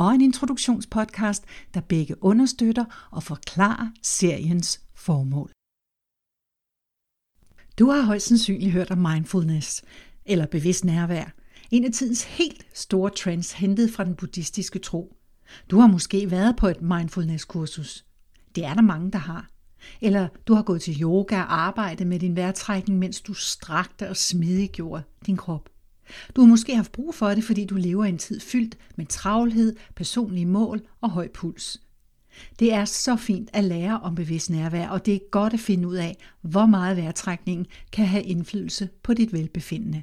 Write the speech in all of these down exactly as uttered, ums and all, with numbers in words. og en introduktionspodcast, der begge understøtter og forklarer seriens formål. Du har højst sandsynligt hørt om mindfulness, eller bevidst nærvær, en af tidens helt store trends hentet fra den buddhistiske tro. Du har måske været på et mindfulness-kursus. Det er der mange, der har. Eller du har gået til yoga og arbejdet med din vejrtrækning, mens du strakte og smidiggjorde din krop. Du har måske haft brug for det, fordi du lever i en tid fyldt med travlhed, personlige mål og høj puls. Det er så fint at lære om bevidst nærvær, og det er godt at finde ud af, hvor meget vejrtrækningen kan have indflydelse på dit velbefindende.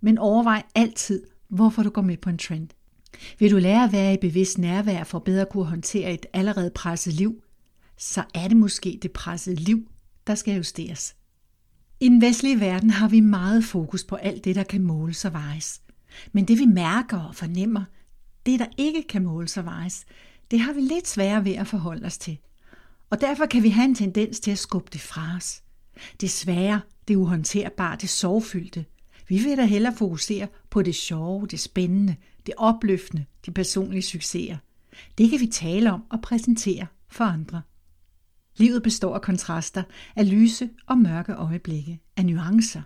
Men overvej altid, hvorfor du går med på en trend. Vil du lære at være i bevidst nærvær for bedre at kunne håndtere et allerede presset liv, så er det måske det pressede liv, der skal justeres. I den vestlige verden har vi meget fokus på alt det, der kan måles og vejes. Men det vi mærker og fornemmer, det der ikke kan måles og vejes, det har vi lidt sværere ved at forholde os til. Og derfor kan vi have en tendens til at skubbe det fra os. Det svære, det uhåndterbare, det sorgfyldte. Vi vil da hellere fokusere på det sjove, det spændende, det opløftende, de personlige succeser. Det kan vi tale om og præsentere for andre. Livet består af kontraster, af lyse og mørke øjeblikke, af nuancer.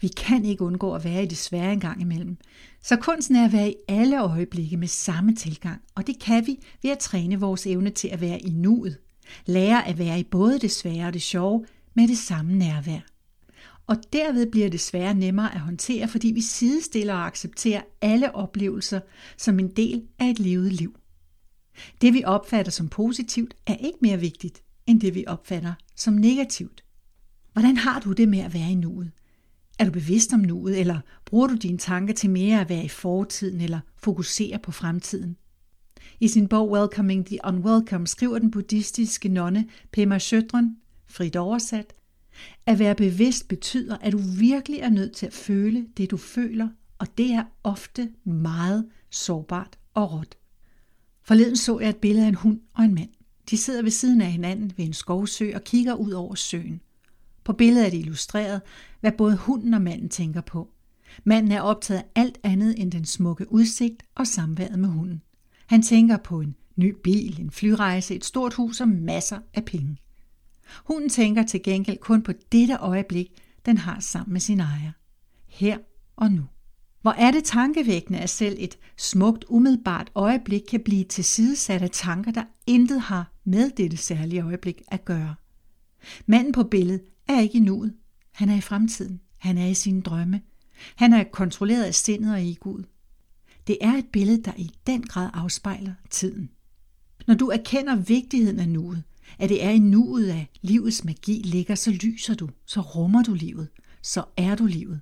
Vi kan ikke undgå at være i det svære en gang imellem. Så kunsten er at være i alle øjeblikke med samme tilgang, og det kan vi ved at træne vores evne til at være i nuet. Lære at være i både det svære og det sjove med det samme nærvær. Og derved bliver det svære nemmere at håndtere, fordi vi sidestiller og accepterer alle oplevelser som en del af et levet liv. Det vi opfatter som positivt er ikke mere vigtigt end det vi opfatter som negativt. Hvordan har du det med at være i nuet? Er du bevidst om nuet, eller bruger du dine tanker til mere at være i fortiden eller fokusere på fremtiden? I sin bog Welcoming the Unwelcome skriver den buddhistiske nonne Pema Chödrön, frit oversat, at være bevidst betyder, at du virkelig er nødt til at føle det du føler, og det er ofte meget sårbart og råt. Forleden så jeg et billede af en hund og en mand. De sidder ved siden af hinanden ved en skovsø og kigger ud over søen. På billedet er det illustreret, hvad både hunden og manden tænker på. Manden er optaget af alt andet end den smukke udsigt og samværet med hunden. Han tænker på en ny bil, en flyrejse, et stort hus og masser af penge. Hunden tænker til gengæld kun på dette øjeblik, den har sammen med sin ejer. Her og nu. Hvor er det tankevækkende, at selv et smukt, umiddelbart øjeblik kan blive tilsidesat af tanker, der intet har med dette særlige øjeblik at gøre. Manden på billedet er ikke i nuet. Han er i fremtiden. Han er i sine drømme. Han er kontrolleret af sindet og egoet. Det er et billede, der i den grad afspejler tiden. Når du erkender vigtigheden af nuet, at det er i nuet, at livets magi ligger, så lyser du, så rummer du livet, så er du livet.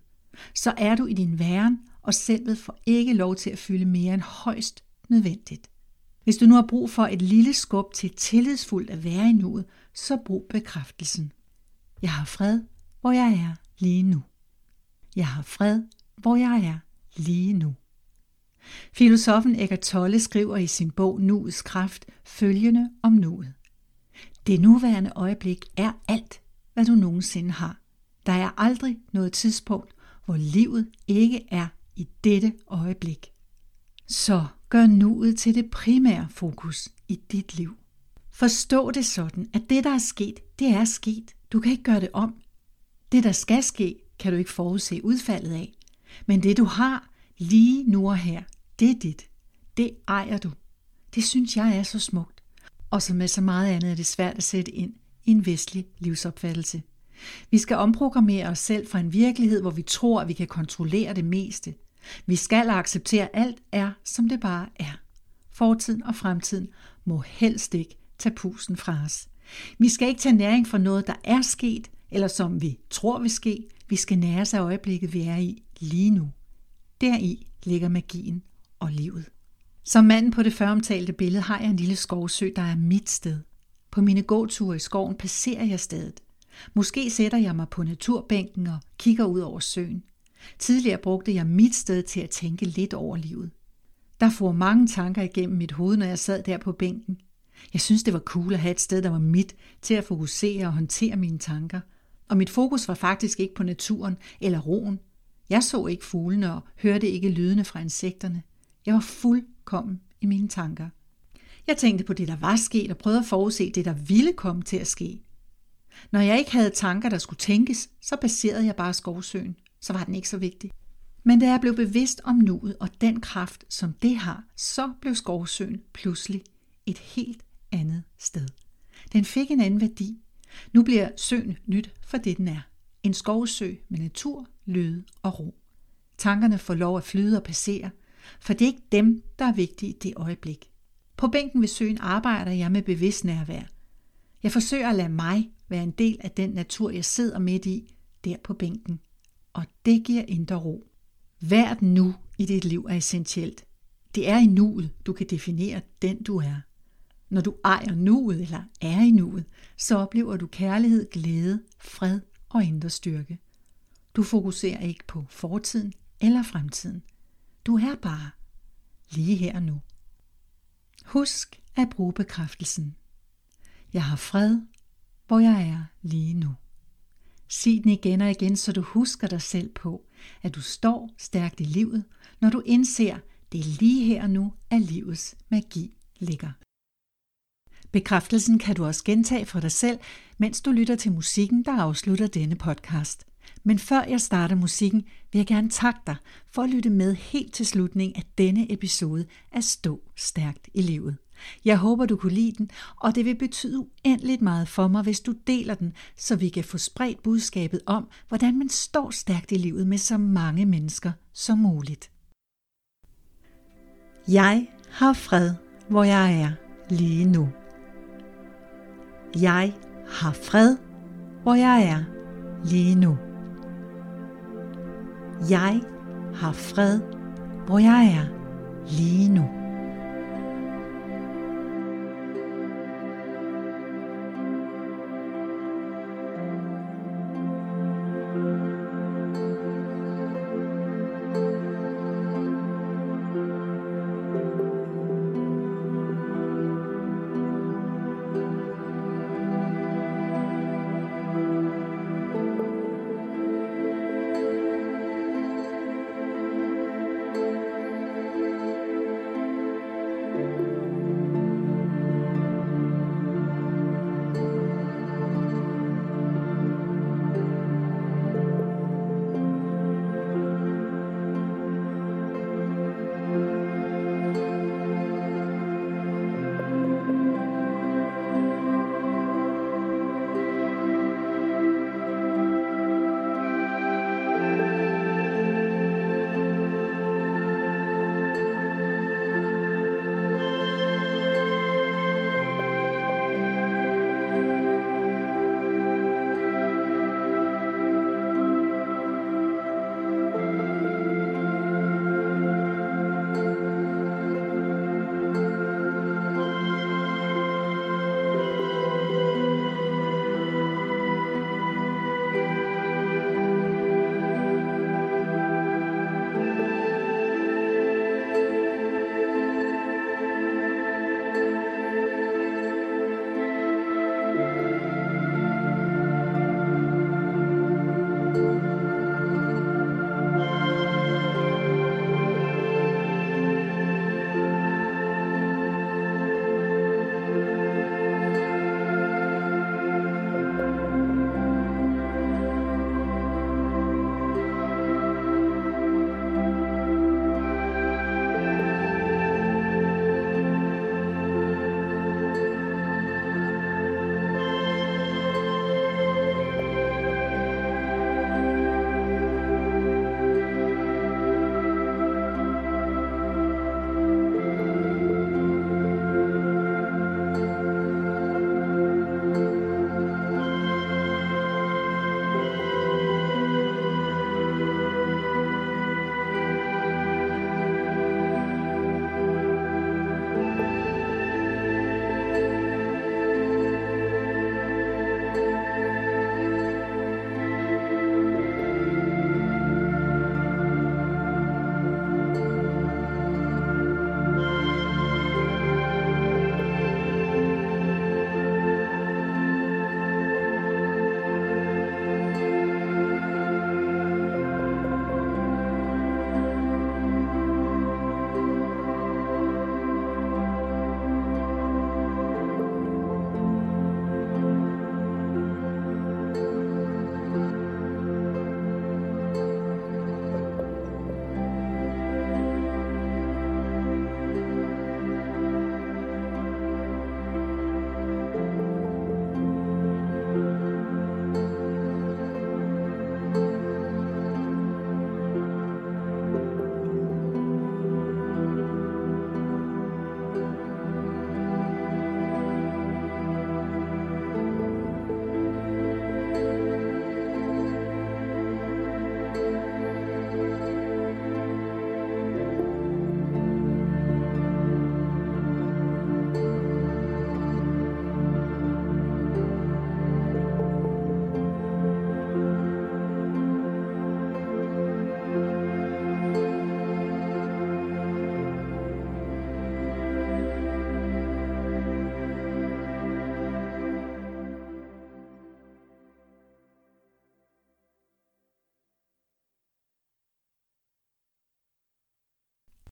Så er du i din væren, og selvet får ikke lov til at fylde mere end højst nødvendigt. Hvis du nu har brug for et lille skub til tillidsfuldt at være i nuet, så brug bekræftelsen. Jeg har fred, hvor jeg er lige nu. Jeg har fred, hvor jeg er lige nu. Filosofen Eckhart Tolle skriver i sin bog Nuets Kraft følgende om nuet. Det nuværende øjeblik er alt, hvad du nogensinde har. Der er aldrig noget tidspunkt, hvor livet ikke er i dette øjeblik. Så gør nuet til det primære fokus i dit liv. Forstå det sådan, at det der er sket, det er sket. Du kan ikke gøre det om. Det der skal ske, kan du ikke forudse udfaldet af. Men det du har lige nu og her, det er dit. Det ejer du. Det synes jeg er så smukt. Og som med så meget andet er det svært at sætte ind i en vestlig livsopfattelse. Vi skal omprogrammere os selv fra en virkelighed, hvor vi tror, at vi kan kontrollere det meste. Vi skal acceptere, at alt er, som det bare er. Fortiden og fremtiden må helst ikke tage pusten fra os. Vi skal ikke tage næring fra noget, der er sket, eller som vi tror vil ske. Vi skal nære sig af øjeblikket, vi er i lige nu. Deri ligger magien og livet. Som manden på det føromtalte billede har jeg en lille skovsø, der er mit sted. På mine gåture i skoven passerer jeg stedet. Måske sætter jeg mig på naturbænken og kigger ud over søen. Tidligere brugte jeg mit sted til at tænke lidt over livet. Der for mange tanker igennem mit hoved, når jeg sad der på bænken. Jeg synes, det var cool at have et sted, der var mit, til at fokusere og håndtere mine tanker. Og mit fokus var faktisk ikke på naturen eller roen. Jeg så ikke fuglene og hørte ikke lydene fra insekterne. Jeg var fuldkommen i mine tanker. Jeg tænkte på det, der var sket, og prøvede at forudse det, der ville komme til at ske. Når jeg ikke havde tanker, der skulle tænkes, så baserede jeg bare skovsøen. Så var den ikke så vigtig. Men da jeg blev bevidst om nuet og den kraft, som det har, så blev skovsøen pludselig et helt andet sted. Den fik en anden værdi. Nu bliver søen nyt for det, den er. En skovsø med natur, lyde og ro. Tankerne får lov at flyde og passere, for det er ikke dem, der er vigtige i det øjeblik. På bænken ved søen arbejder jeg med bevidst nærvær. Jeg forsøger at lade mig være en del af den natur, jeg sidder midt i, der på bænken. Og det giver indre ro. Hvert nu i dit liv er essentielt. Det er i nuet, du kan definere den, du er. Når du ejer nuet eller er i nuet, så oplever du kærlighed, glæde, fred og indre styrke. Du fokuserer ikke på fortiden eller fremtiden. Du er bare lige her og nu. Husk at bruge bekræftelsen. Jeg har fred, hvor jeg er lige nu. Sig den igen og igen, så du husker dig selv på, at du står stærkt i livet, når du indser, det er lige her og nu, at livets magi ligger. Bekræftelsen kan du også gentage for dig selv, mens du lytter til musikken, der afslutter denne podcast. Men før jeg starter musikken, vil jeg gerne takke dig for at lytte med helt til slutningen af denne episode af Stå Stærkt i Livet. Jeg håber, du kunne lide den, og det vil betyde uendeligt meget for mig, hvis du deler den, så vi kan få spredt budskabet om, hvordan man står stærkt i livet med så mange mennesker som muligt. Jeg har fred, hvor jeg er lige nu. Jeg har fred, hvor jeg er lige nu. Jeg har fred, hvor jeg er lige nu.